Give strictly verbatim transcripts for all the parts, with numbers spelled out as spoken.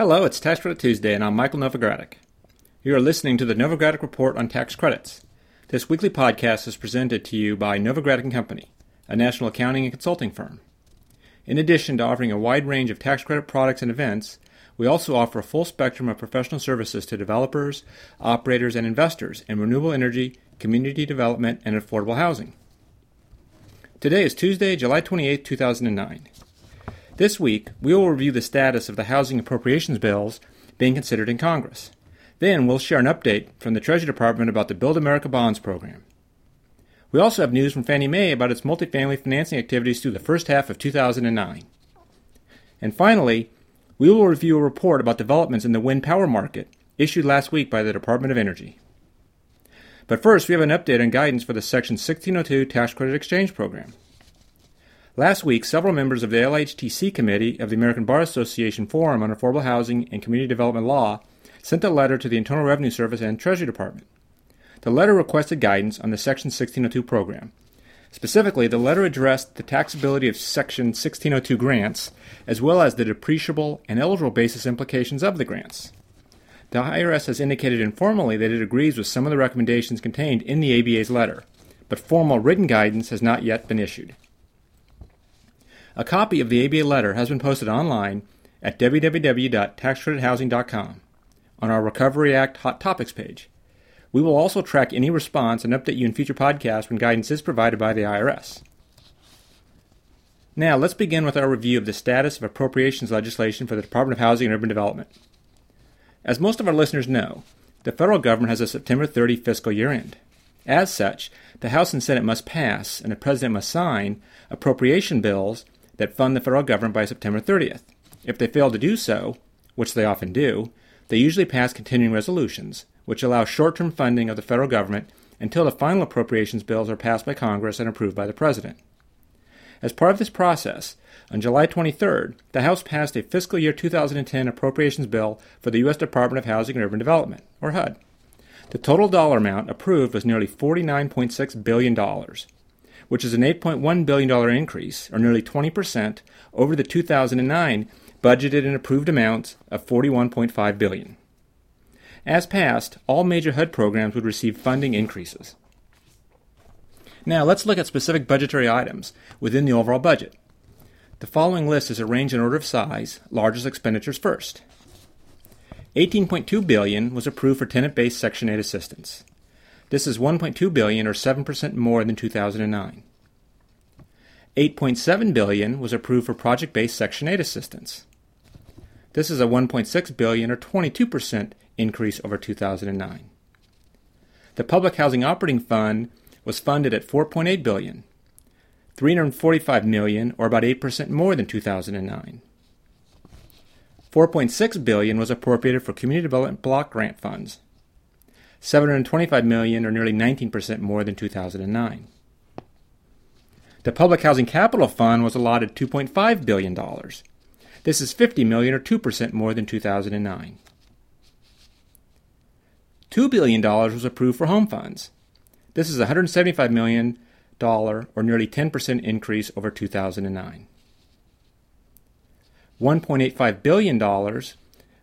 Hello, it's Tax Credit Tuesday, and I'm Michael Novogradac. You are listening to the Novogradac Report on Tax Credits. This weekly podcast is presented to you by Novogradac and Company, a national accounting and consulting firm. In addition to offering a wide range of tax credit products and events, we also offer a full spectrum of professional services to developers, operators, and investors in renewable energy, community development, and affordable housing. Today is Tuesday, July twenty-eighth, two thousand nine. This week, we will review the status of the housing appropriations bills being considered in Congress. Then we'll share an update from the Treasury Department about the Build America Bonds program. We also have news from Fannie Mae about its multifamily financing activities through the first half of two thousand nine. And finally, we will review a report about developments in the wind power market issued last week by the Department of Energy. But first, we have an update on guidance for the Section sixteen oh two Tax Credit Exchange Program. Last week, several members of the L H T C Committee of the American Bar Association Forum on Affordable Housing and Community Development Law sent a letter to the Internal Revenue Service and Treasury Department. The letter requested guidance on the Section sixteen oh two program. Specifically, the letter addressed the taxability of Section sixteen oh two grants, as well as the depreciable and eligible basis implications of the grants. The I R S has indicated informally that it agrees with some of the recommendations contained in the A B A's letter, but formal written guidance has not yet been issued. A copy of the A B A letter has been posted online at w w w dot tax credit housing dot com on our Recovery Act Hot Topics page. We will also track any response and update you in future podcasts when guidance is provided by the I R S. Now, let's begin with our review of the status of appropriations legislation for the Department of Housing and Urban Development. As most of our listeners know, the federal government has a September thirtieth fiscal year end. As such, the House and Senate must pass, and the President must sign, appropriation bills that fund the federal government by September thirtieth. If they fail to do so, which they often do, they usually pass continuing resolutions, which allow short-term funding of the federal government until the final appropriations bills are passed by Congress and approved by the President. As part of this process, on July twenty-third, the House passed a fiscal year two thousand ten appropriations bill for the U S Department of Housing and Urban Development, or H U D. The total dollar amount approved was nearly forty-nine point six billion dollars, which is an eight point one billion dollars increase, or nearly twenty percent, over the two thousand nine budgeted and approved amounts of forty-one point five billion dollars. As passed, all major H U D programs would receive funding increases. Now let's look at specific budgetary items within the overall budget. The following list is arranged in order of size, largest expenditures first. eighteen point two billion dollars was approved for tenant-based Section eight assistance. This is one point two billion dollars, or seven percent more than two thousand nine. eight point seven billion dollars was approved for project-based Section eight assistance. This is a one point six billion dollars, or twenty-two percent increase over two thousand nine. The Public Housing Operating Fund was funded at four point eight billion dollars, three hundred forty-five million dollars, or about eight percent more than two thousand nine. four point six billion dollars was appropriated for Community Development Block Grant funds, seven hundred twenty-five million dollars, or nearly nineteen percent more than two thousand nine. The Public Housing Capital Fund was allotted two point five billion dollars. This is fifty million dollars, or two percent more than two thousand nine. two billion dollars was approved for home funds. This is a one hundred seventy-five million dollars, or nearly ten percent increase over two thousand nine. one point eight five billion dollars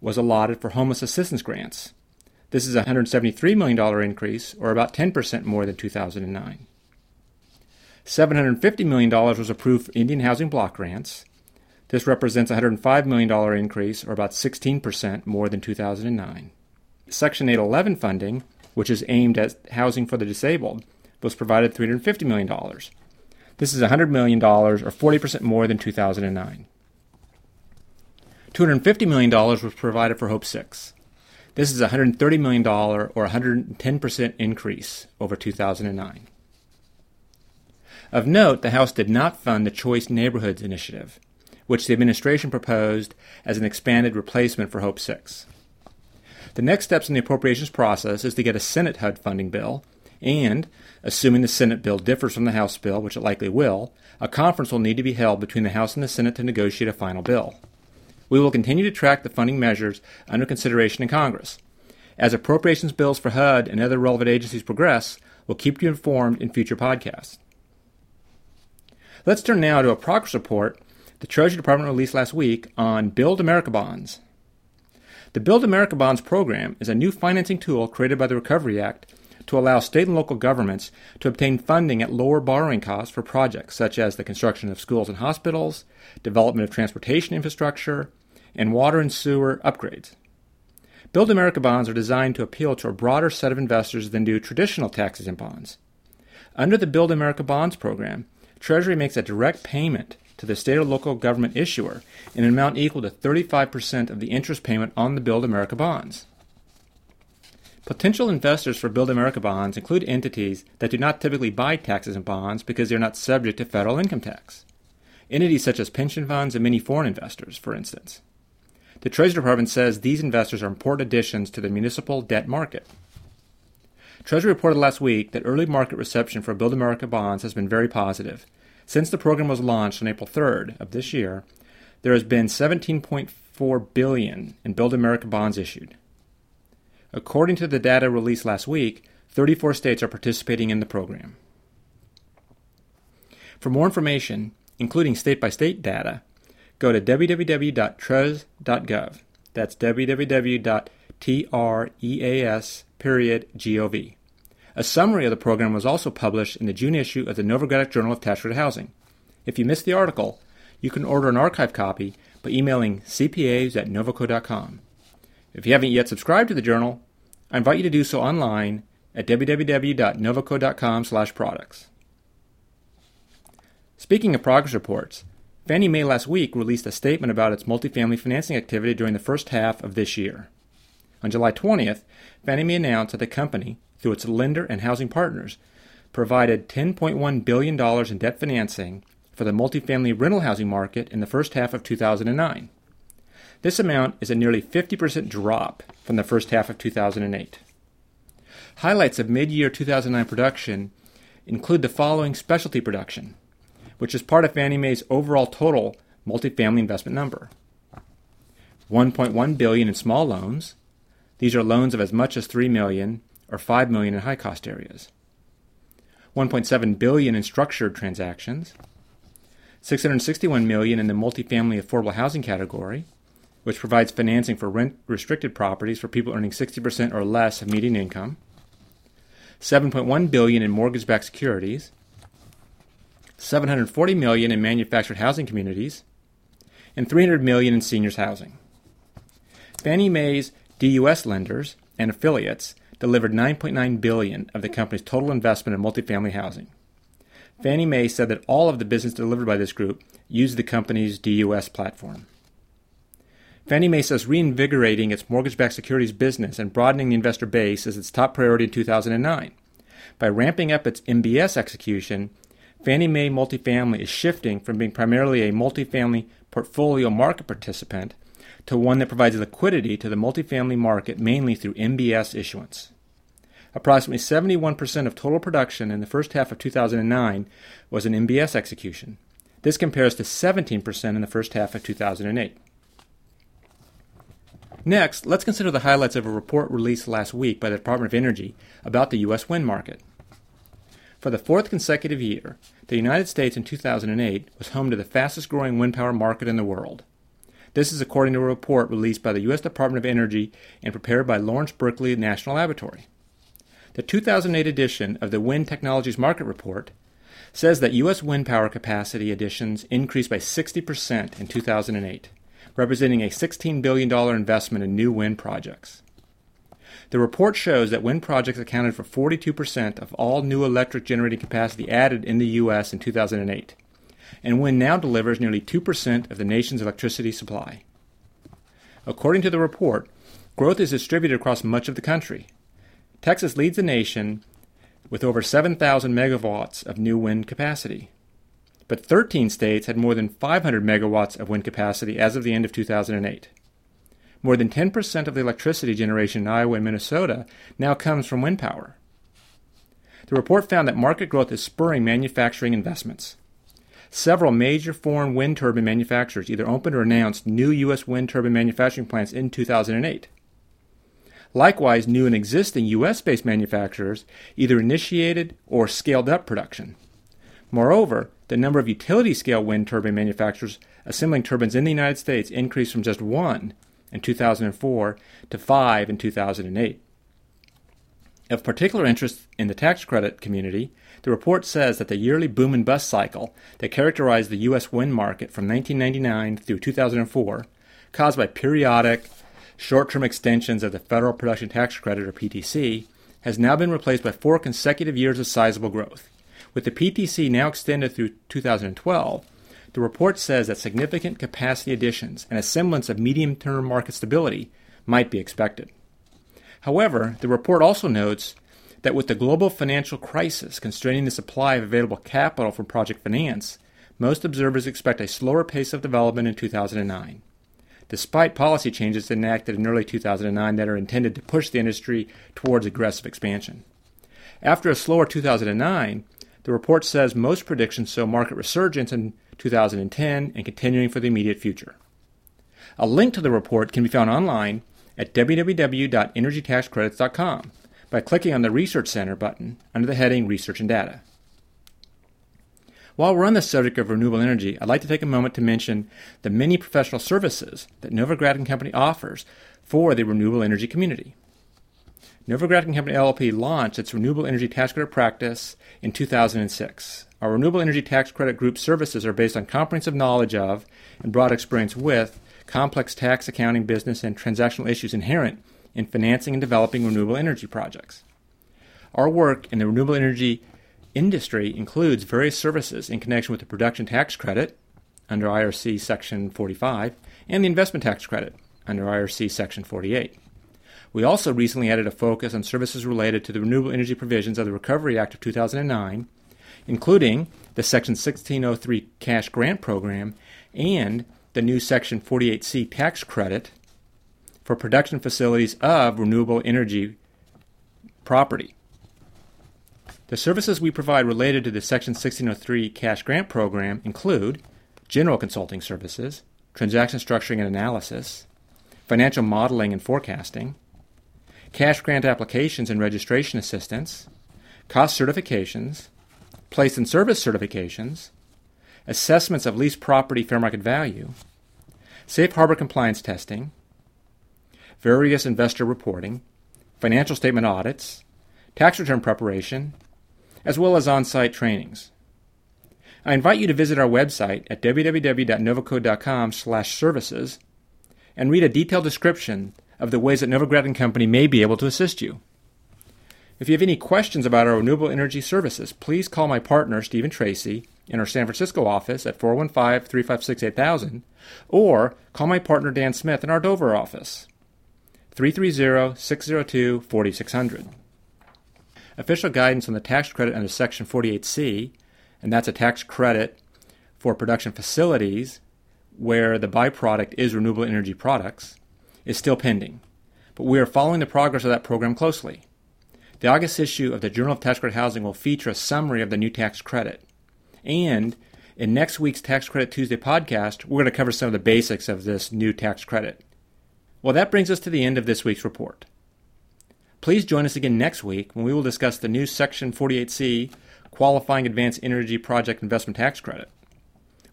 was allotted for homeless assistance grants. This is a one hundred seventy-three million dollars increase, or about ten percent more than two thousand nine. seven hundred fifty million dollars was approved for Indian Housing Block Grants. This represents a one hundred five million dollars increase, or about sixteen percent more than two thousand nine. Section eight eleven funding, which is aimed at housing for the disabled, was provided three hundred fifty million dollars. This is one hundred million dollars, or forty percent more than two thousand nine. two hundred fifty million dollars was provided for HOPE six. This is a one hundred thirty million dollars, or one hundred ten percent increase over two thousand nine. Of note, the House did not fund the Choice Neighborhoods Initiative, which the administration proposed as an expanded replacement for HOPE six. The next steps in the appropriations process is to get a Senate H U D funding bill, and, assuming the Senate bill differs from the House bill, which it likely will, a conference will need to be held between the House and the Senate to negotiate a final bill. We will continue to track the funding measures under consideration in Congress. As appropriations bills for H U D and other relevant agencies progress, we'll keep you informed in future podcasts. Let's turn now to a progress report the Treasury Department released last week on Build America Bonds. The Build America Bonds program is a new financing tool created by the Recovery Act to allow state and local governments to obtain funding at lower borrowing costs for projects such as the construction of schools and hospitals, development of transportation infrastructure, and water and sewer upgrades. Build America Bonds are designed to appeal to a broader set of investors than do traditional taxes and bonds. Under the Build America Bonds program, Treasury makes a direct payment to the state or local government issuer in an amount equal to thirty-five percent of the interest payment on the Build America Bonds. Potential investors for Build America Bonds include entities that do not typically buy taxes and bonds because they are not subject to federal income tax. Entities such as pension funds and many foreign investors, for instance. The Treasury Department says these investors are important additions to the municipal debt market. Treasury reported last week that early market reception for Build America Bonds has been very positive. Since the program was launched on April third of this year, there has been seventeen point four billion dollars in Build America Bonds issued. According to the data released last week, thirty-four states are participating in the program. For more information, including state-by-state data, go to w w w dot treas dot gov. That's w w w dot treas dot gov. A summary of the program was also published in the June issue of the Novogradac Journal of Tax Credit Housing. If you missed the article, you can order an archive copy by emailing c p a s at novaco dot com. If you haven't yet subscribed to the journal, I invite you to do so online at w w w dot novaco dot com slash products. Speaking of progress reports, Fannie Mae last week released a statement about its multifamily financing activity during the first half of this year. On July twentieth, Fannie Mae announced that the company, through its lender and housing partners, provided ten point one billion dollars in debt financing for the multifamily rental housing market in the first half of two thousand nine. This amount is a nearly fifty percent drop from the first half of two thousand eight. Highlights of mid-year two thousand nine production include the following specialty production, which is part of Fannie Mae's overall total multifamily investment number. one point one billion dollars in small loans. These are loans of as much as three million dollars or five million dollars in high-cost areas. one point seven billion dollars in structured transactions. six hundred sixty-one million dollars in the multifamily affordable housing category, which provides financing for rent-restricted properties for people earning sixty percent or less of median income. seven point one billion dollars in mortgage-backed securities. seven hundred forty million dollars in manufactured housing communities, and three hundred million dollars in seniors housing. Fannie Mae's D U S lenders and affiliates delivered nine point nine billion dollars of the company's total investment in multifamily housing. Fannie Mae said that all of the business delivered by this group used the company's D U S platform. Fannie Mae says reinvigorating its mortgage-backed securities business and broadening the investor base is its top priority in two thousand nine. By ramping up its M B S execution, Fannie Mae multifamily is shifting from being primarily a multifamily portfolio market participant to one that provides liquidity to the multifamily market mainly through M B S issuance. Approximately seventy-one percent of total production in the first half of two thousand nine was in M B S execution. This compares to seventeen percent in the first half of two thousand eight. Next, let's consider the highlights of a report released last week by the Department of Energy about the U S wind market. For the fourth consecutive year, the United States in two thousand eight was home to the fastest-growing wind power market in the world. This is according to a report released by the U S Department of Energy and prepared by Lawrence Berkeley National Laboratory. The two thousand eight edition of the Wind Technologies Market Report says that U S wind power capacity additions increased by sixty percent in two thousand eight, representing a sixteen billion dollars investment in new wind projects. The report shows that wind projects accounted for forty-two percent of all new electric generating capacity added in the U S in two thousand eight, and wind now delivers nearly two percent of the nation's electricity supply. According to the report, growth is distributed across much of the country. Texas leads the nation with over seven thousand megawatts of new wind capacity, but thirteen states had more than five hundred megawatts of wind capacity as of the end of two thousand eight. More than ten percent of the electricity generation in Iowa and Minnesota now comes from wind power. The report found that market growth is spurring manufacturing investments. Several major foreign wind turbine manufacturers either opened or announced new U S wind turbine manufacturing plants in two thousand eight. Likewise, new and existing U S-based manufacturers either initiated or scaled up production. Moreover, the number of utility-scale wind turbine manufacturers assembling turbines in the United States increased from just one in two thousand four to five in two thousand eight. Of particular interest in the tax credit community, the report says that the yearly boom and bust cycle that characterized the U S wind market from nineteen ninety-nine through two thousand four, caused by periodic short-term extensions of the Federal Production Tax Credit, or P T C, has now been replaced by four consecutive years of sizable growth. With the P T C now extended through two thousand twelve, the report says that significant capacity additions and a semblance of medium-term market stability might be expected. However, the report also notes that with the global financial crisis constraining the supply of available capital from project finance, most observers expect a slower pace of development in two thousand nine. Despite policy changes enacted in early two thousand nine that are intended to push the industry towards aggressive expansion. After a slower two thousand nine, the report says most predictions show market resurgence in two thousand ten and continuing for the immediate future. A link to the report can be found online at w w w dot energy tax credits dot com by clicking on the Research Center button under the heading Research and Data. While we're on the subject of renewable energy, I'd like to take a moment to mention the many professional services that Novogradac and Company offers for the renewable energy community. Novogradac and Company L L P launched its Renewable Energy Tax Credit practice in two thousand six. Our Renewable Energy Tax Credit Group services are based on comprehensive knowledge of and broad experience with complex tax accounting, business, and transactional issues inherent in financing and developing renewable energy projects. Our work in the renewable energy industry includes various services in connection with the Production Tax Credit under I R C Section forty-five and the Investment Tax Credit under I R C Section forty-eight. We also recently added a focus on services related to the renewable energy provisions of the Recovery Act of two thousand nine, including the Section sixteen oh three Cash Grant Program and the new Section forty-eight C Tax Credit for production facilities of renewable energy property. The services we provide related to the Section sixteen oh three Cash Grant Program include general consulting services, transaction structuring and analysis, financial modeling and forecasting, cash grant applications and registration assistance, cost certifications, place and service certifications, assessments of leased property fair market value, safe harbor compliance testing, various investor reporting, financial statement audits, tax return preparation, as well as on-site trainings. I invite you to visit our website at w w w dot novocode dot com slash services and read a detailed description of the ways that Novogradac and Company may be able to assist you. If you have any questions about our renewable energy services, please call my partner, Stephen Tracy, in our San Francisco office at four one five, three five six, eight thousand or call my partner, Dan Smith, in our Dover office, three three zero, six zero two, four six zero zero. Official guidance on the tax credit under Section forty-eight C, and that's a tax credit for production facilities where the byproduct is renewable energy products, is still pending, but we are following the progress of that program closely. The August issue of the Journal of Tax Credit Housing will feature a summary of the new tax credit, and in next week's Tax Credit Tuesday podcast, we're going to cover some of the basics of this new tax credit. Well, that brings us to the end of this week's report. Please join us again next week when we will discuss the new Section forty-eight C Qualifying Advanced Energy Project Investment Tax Credit.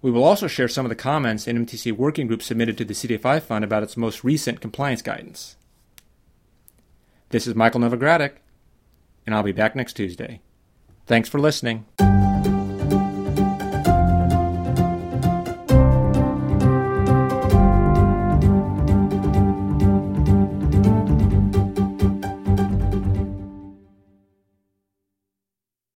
We will also share some of the comments N M T C Working Group submitted to the C D F I Fund about its most recent compliance guidance. This is Michael Novogradac, and I'll be back next Tuesday. Thanks for listening.